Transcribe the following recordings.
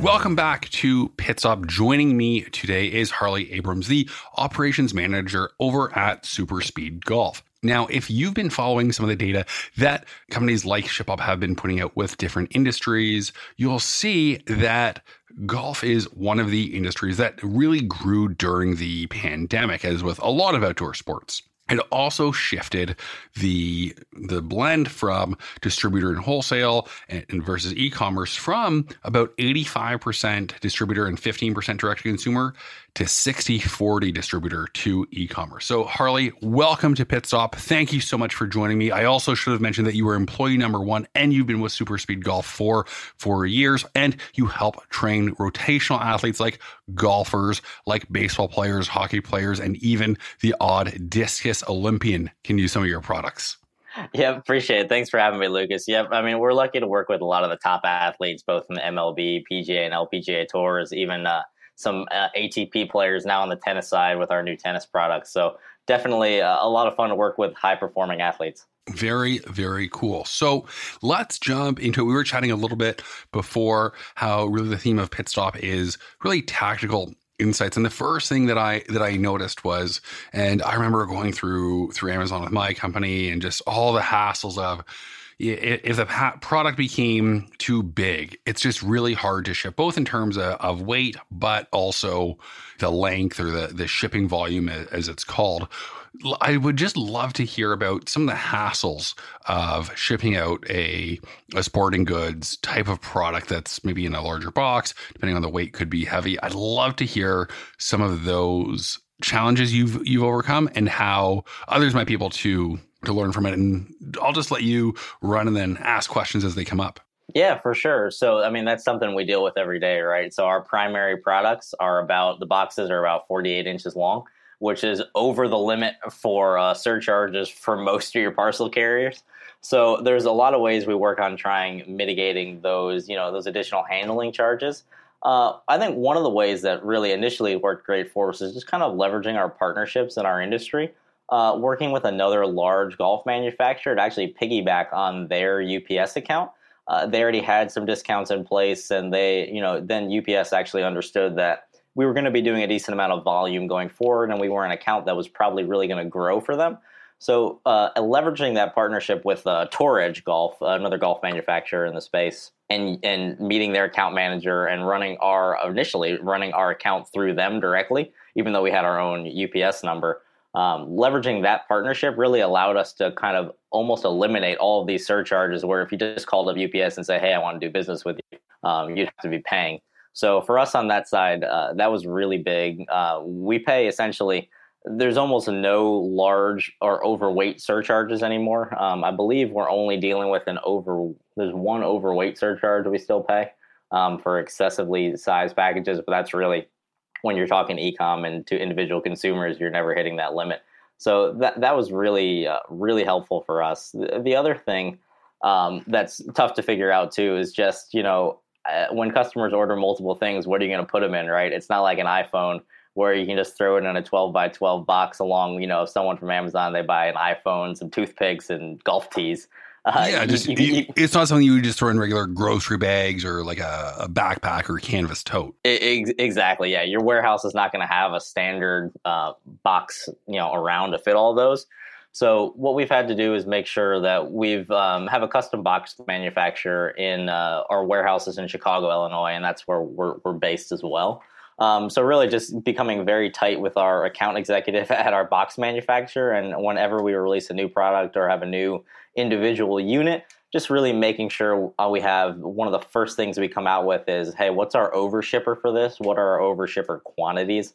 Welcome back to Pits Up. Joining me today is Harley Abrams, the operations manager over at Super Speed Golf. Now, if you've been following some of the data that companies like ShipUp have been putting out with different industries, you'll see that golf is one of the industries that really grew during the pandemic, as with a lot of outdoor sports. It also shifted the blend from distributor and wholesale and versus e-commerce from about 85% distributor and 15% direct-to-consumer to 60-40 distributor to e-commerce. So Harley, welcome to Pit Stop. Thank you so much for joining me. I also should have mentioned that you were employee number one and you've been with Super Speed Golf for 4 years, and you help train rotational athletes like golfers, like baseball players, hockey players, and even the odd discus Olympian can use some of your products. Yeah, appreciate it. Thanks for having me, Lucas. Yep. I mean, we're lucky to work with a lot of the top athletes, both in the MLB, PGA, and LPGA tours, even some ATP players now on the tennis side with our new tennis products. So definitely a lot of fun to work with high-performing athletes. Very, very cool. So let's jump into it. We were chatting a little bit before how really the theme of Pit Stop is really tactical insights. And the first thing that I noticed was, and I remember going through Amazon with my company and just all the hassles of, if the product became too big, it's just really hard to ship, both in terms of weight, but also the length or the shipping volume, as it's called. I would just love to hear about some of the hassles of shipping out a sporting goods type of product that's maybe in a larger box, depending on the weight, could be heavy. I'd love to hear some of those challenges you've overcome and how others might be able to learn from it. And I'll just let you run and then ask questions as they come up. Yeah, for sure. So, I mean, that's something we deal with every day, right? So our primary products the boxes are about 48 inches long, which is over the limit for surcharges for most of your parcel carriers. So there's a lot of ways we work on trying mitigating those additional handling charges. I think one of the ways that really initially worked great for us is just kind of leveraging our partnerships in our industry. Working with another large golf manufacturer to actually piggyback on their UPS account. They already had some discounts in place, and then UPS actually understood that we were going to be doing a decent amount of volume going forward, and we were an account that was probably really going to grow for them. So leveraging that partnership with Tour Edge Golf, another golf manufacturer in the space, and meeting their account manager and running our account through them directly, even though we had our own UPS number. Leveraging that partnership really allowed us to kind of almost eliminate all of these surcharges where if you just called up UPS and say, hey, I want to do business with you, you'd have to be paying. So for us on that side, that was really big. We pay essentially, there's almost no large or overweight surcharges anymore. I believe we're only dealing with there's one overweight surcharge we still pay for excessively sized packages, but that's really when you're talking e-com and to individual consumers, you're never hitting that limit. So that was really, really helpful for us. The other thing that's tough to figure out too is just, when customers order multiple things, what are you going to put them in, right? It's not like an iPhone where you can just throw it in a 12x12 box along, if someone from Amazon, they buy an iPhone, some toothpicks and golf tees. It's not something you would just throw in regular grocery bags or like a backpack or canvas tote. Exactly. Yeah. Your warehouse is not going to have a standard box, around to fit all those. So what we've had to do is make sure that we've have a custom box manufacturer in our warehouses in Chicago, Illinois, and that's where we're based as well. So really just becoming very tight with our account executive at our box manufacturer. And whenever we release a new product or have a new individual unit, just really making sure we have one of the first things we come out with is, hey, what's our overshipper for this? What are our overshipper quantities?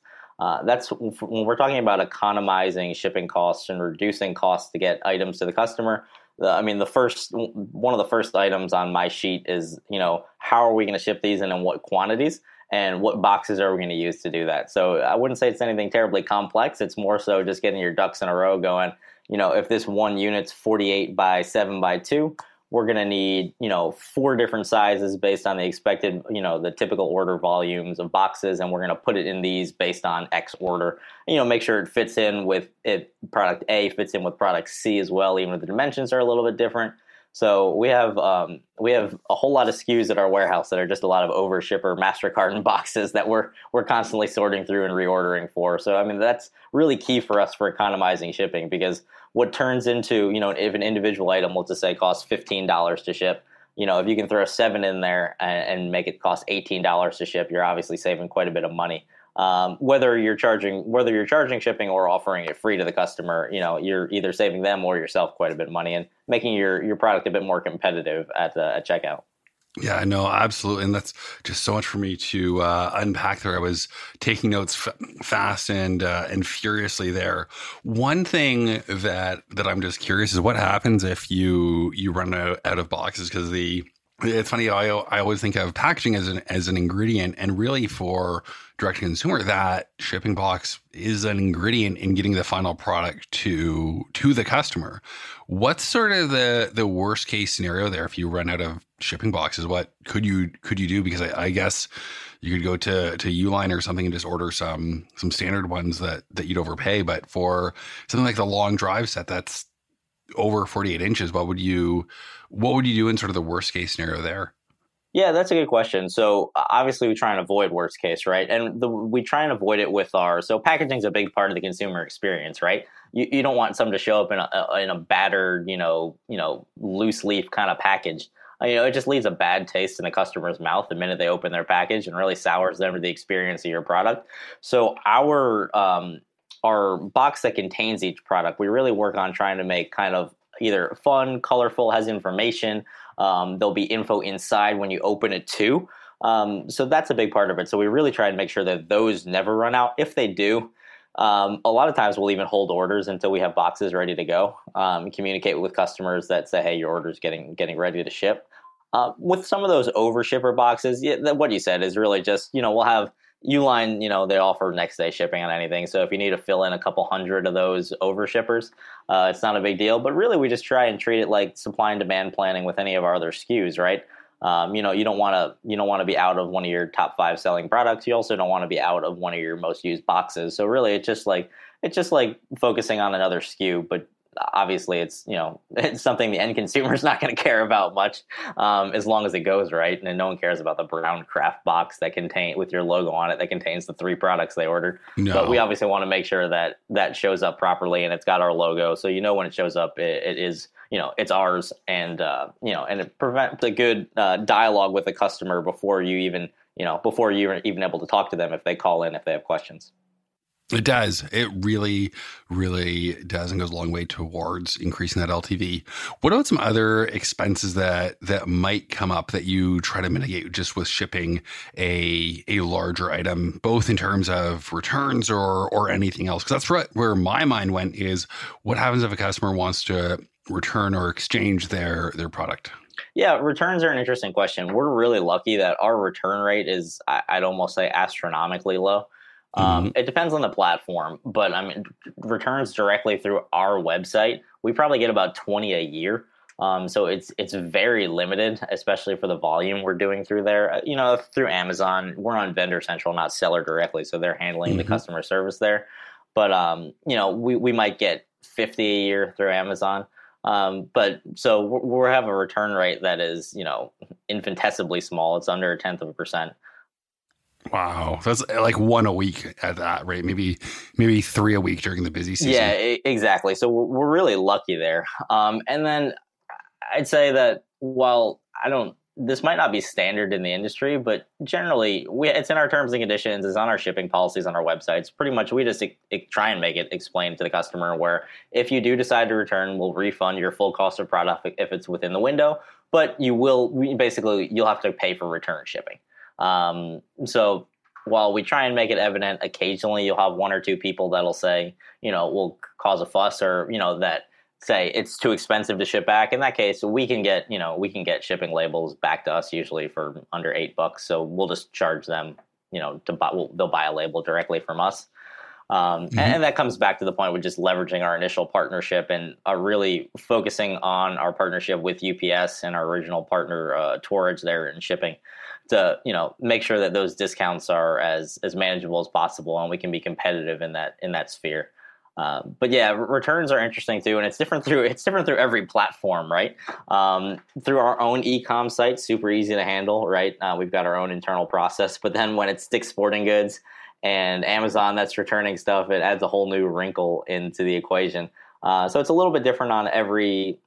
That's when we're talking about economizing shipping costs and reducing costs to get items to the customer. I mean, one of the first items on my sheet is, you know, how are we going to ship these and in what quantities and what boxes are we going to use to do that? So I wouldn't say it's anything terribly complex. It's more so just getting your ducks in a row going, you know, if this one unit's 48 by 7 by 2, we're going to need, you know, 4 different sizes based on the expected, you know, the typical order volumes of boxes. And we're going to put it in these based on X order, you know, make sure it fits in with it. Product A fits in with product C as well, even if the dimensions are a little bit different. So we have a whole lot of SKUs at our warehouse that are just a lot of overshipper MasterCard boxes that we're constantly sorting through and reordering for. So, I mean, that's really key for us for economizing shipping, because what turns into, you know, if an individual item, let's just say, costs $15 to ship, you know, if you can throw 7 in there and make it cost $18 to ship, you're obviously saving quite a bit of money. Whether you're charging shipping or offering it free to the customer, you know, you're either saving them or yourself quite a bit of money and making your product a bit more competitive at checkout. Yeah, I know. Absolutely. And that's just so much for me to unpack there. I was taking notes fast and furiously there. One thing that I'm just curious is what happens if you run out of boxes, because it's funny, I always think of packaging as an ingredient, and really for direct-to-consumer, that shipping box is an ingredient in getting the final product to the customer. What's sort of the worst-case scenario there if you run out of shipping boxes? What could you do? Because I guess you could go to Uline or something and just order some standard ones that you'd overpay. But for something like the long drive set that's over 48 inches, what would you do in sort of the worst case scenario there? Yeah, that's a good question. So obviously we try and avoid worst case, right? And we try and avoid it with so packaging is a big part of the consumer experience, right? You don't want something to show up in a battered, you know, loose leaf kind of package. You know, it just leaves a bad taste in the customer's mouth the minute they open their package and really sours them to the experience of your product. So our box that contains each product, we really work on trying to make kind of either fun, colorful, has information. There'll be info inside when you open it too. So that's a big part of it. So we really try to make sure that those never run out. If they do, a lot of times we'll even hold orders until we have boxes ready to go. Communicate with customers that say, hey, your order's getting ready to ship. With some of those overshipper boxes, what you said is really just, you know, we'll have Uline, you know, they offer next day shipping on anything. So if you need to fill in a couple hundred of those overshippers, it's not a big deal. But really, we just try and treat it like supply and demand planning with any of our other SKUs, right? You know, you don't want to be out of one of your top 5 selling products. You also don't want to be out of one of your most used boxes. So really, it's just like focusing on another SKU, but obviously it's something the end consumer is not going to care about much, as long as it goes right. And no one cares about the brown craft box with your logo on it that contains the 3 products they ordered. No. But we obviously want to make sure that shows up properly and it's got our logo. So, you know, when it shows up, it is, you know, it's ours, and, you know, and it prevents a good dialogue with the customer before you're even able to talk to them if they call in, if they have questions. It does. It really, really does, and goes a long way towards increasing that LTV. What about some other expenses that might come up that you try to mitigate just with shipping a larger item, both in terms of returns or anything else? Because that's where my mind went, is what happens if a customer wants to return or exchange their product? Yeah, returns are an interesting question. We're really lucky that our return rate is, I'd almost say, astronomically low. It depends on the platform, but I mean, returns directly through our website, we probably get about 20 a year. So it's very limited, especially for the volume we're doing through there. You know, through Amazon, we're on Vendor Central, not seller directly. So they're handling the customer service there. But, you know, we might get 50 a year through Amazon. But so we have a return rate that is, you know, infinitesimally small. It's under 0.1%. Wow. So that's like 1 a week at that rate, maybe 3 a week during the busy season. Yeah, exactly. So we're really lucky there. And then I'd say that while this might not be standard in the industry, but generally it's in our terms and conditions, it's on our shipping policies, on our websites. Pretty much we just try and make it explain to the customer where if you do decide to return, we'll refund your full cost of product if it's within the window, but you'll have to pay for return shipping. So while we try and make it evident, occasionally you'll have 1 or 2 people that'll say, you know, we'll cause a fuss, or, you know, that say it's too expensive to ship back, in that case, we can get, we can get shipping labels back to us usually for under $8. So we'll just charge them, to buy, they'll buy a label directly from us. And that comes back to the point with just leveraging our initial partnership and really focusing on our partnership with UPS and our original partner, Tour Edge there in shipping to, make sure that those discounts are as manageable as possible and we can be competitive in that sphere. But yeah, returns are interesting too. And it's different through every platform, right? Through our own e-com site, super easy to handle, right? We've got our own internal process, but then when it's Dick's Sporting Goods and Amazon that's returning stuff, it adds a whole new wrinkle into the equation. So it's a little bit different on every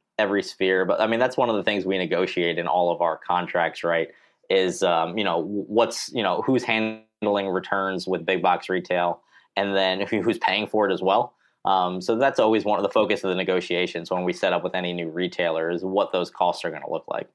sphere, but I mean, that's one of the things we negotiate in all of our contracts, right? Is, who's handling returns with big box retail and then who's paying for it as well. So that's always one of the focus of the negotiations when we set up with any new retailer is what those costs are going to look like.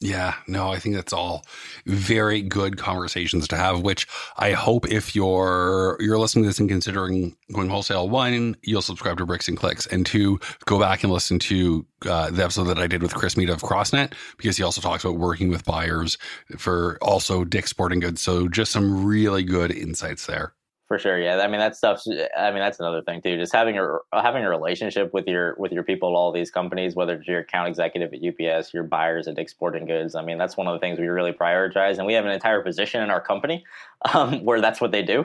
Yeah, no, I think that's all very good conversations to have, which I hope if you're listening to this and considering going wholesale, one, you'll subscribe to Bricks and Clicks, and two, go back and listen to the episode that I did with Chris Mead of CrossNet, because he also talks about working with buyers for also Dick's Sporting Goods. So just some really good insights there. For sure, yeah. I mean, that stuff's. I mean, that's another thing too. Just having a relationship with your people at all these companies, whether it's your account executive at UPS, your buyers at Dick's Sporting Goods. I mean, that's one of the things we really prioritize, and we have an entire position in our company where that's what they do.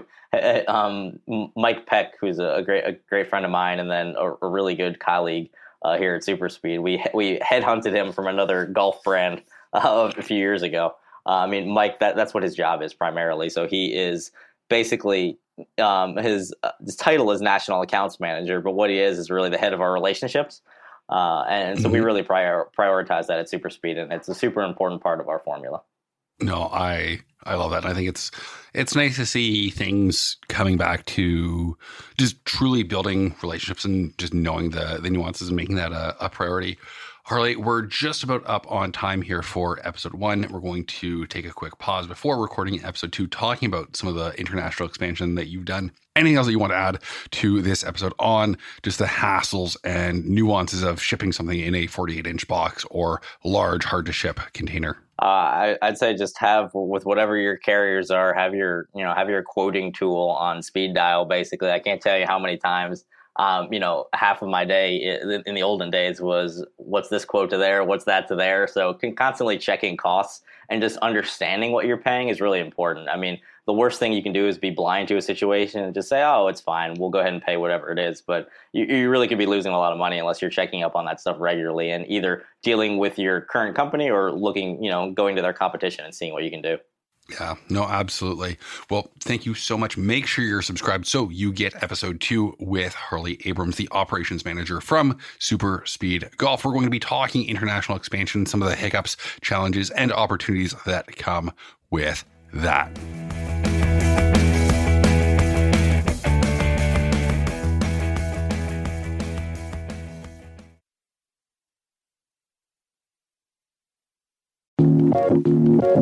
Mike Peck, who's a great friend of mine, and then a really good colleague here at Super Speed. We headhunted him from another golf brand a few years ago. I mean, Mike, that's what his job is primarily. So he is basically. His title is National Accounts Manager, but what he is really the head of our relationships. And so we really prioritize that at Super Speed, and it's a super important part of our formula. No, I love that. And I think it's nice to see things coming back to just truly building relationships and just knowing the nuances and making that a priority. Harley, we're just about up on time here for episode 1. We're going to take a quick pause before recording episode 2, talking about some of the international expansion that you've done. Anything else that you want to add to this episode on just the hassles and nuances of shipping something in a 48-inch box or large, hard-to-ship container? I'd say just have, with whatever your carriers are, have your quoting tool on speed dial, basically. I can't tell you how many times. Half of my day in the olden days was what's this quote to there, what's that to there. So constantly checking costs and just understanding what you're paying is really important. I mean, the worst thing you can do is be blind to a situation and just say, oh, it's fine. We'll go ahead and pay whatever it is. But you really could be losing a lot of money unless you're checking up on that stuff regularly and either dealing with your current company or looking, going to their competition and seeing what you can do. Yeah, no, absolutely. Well, thank you so much. Make sure you're subscribed so you get episode 2 with Harley Abrams, the operations manager from Super Speed Golf. We're going to be talking international expansion, some of the hiccups, challenges, and opportunities that come with that.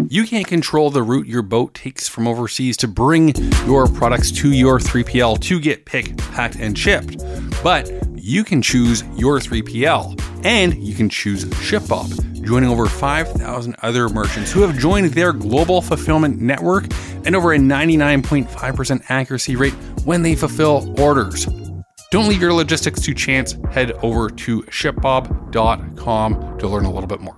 You can't control the route your boat takes from overseas to bring your products to your 3PL to get picked, packed, and shipped, but you can choose your 3PL and you can choose ShipBob, joining over 5,000 other merchants who have joined their global fulfillment network and over a 99.5% accuracy rate when they fulfill orders. Don't leave your logistics to chance. Head over to shipbob.com to learn a little bit more.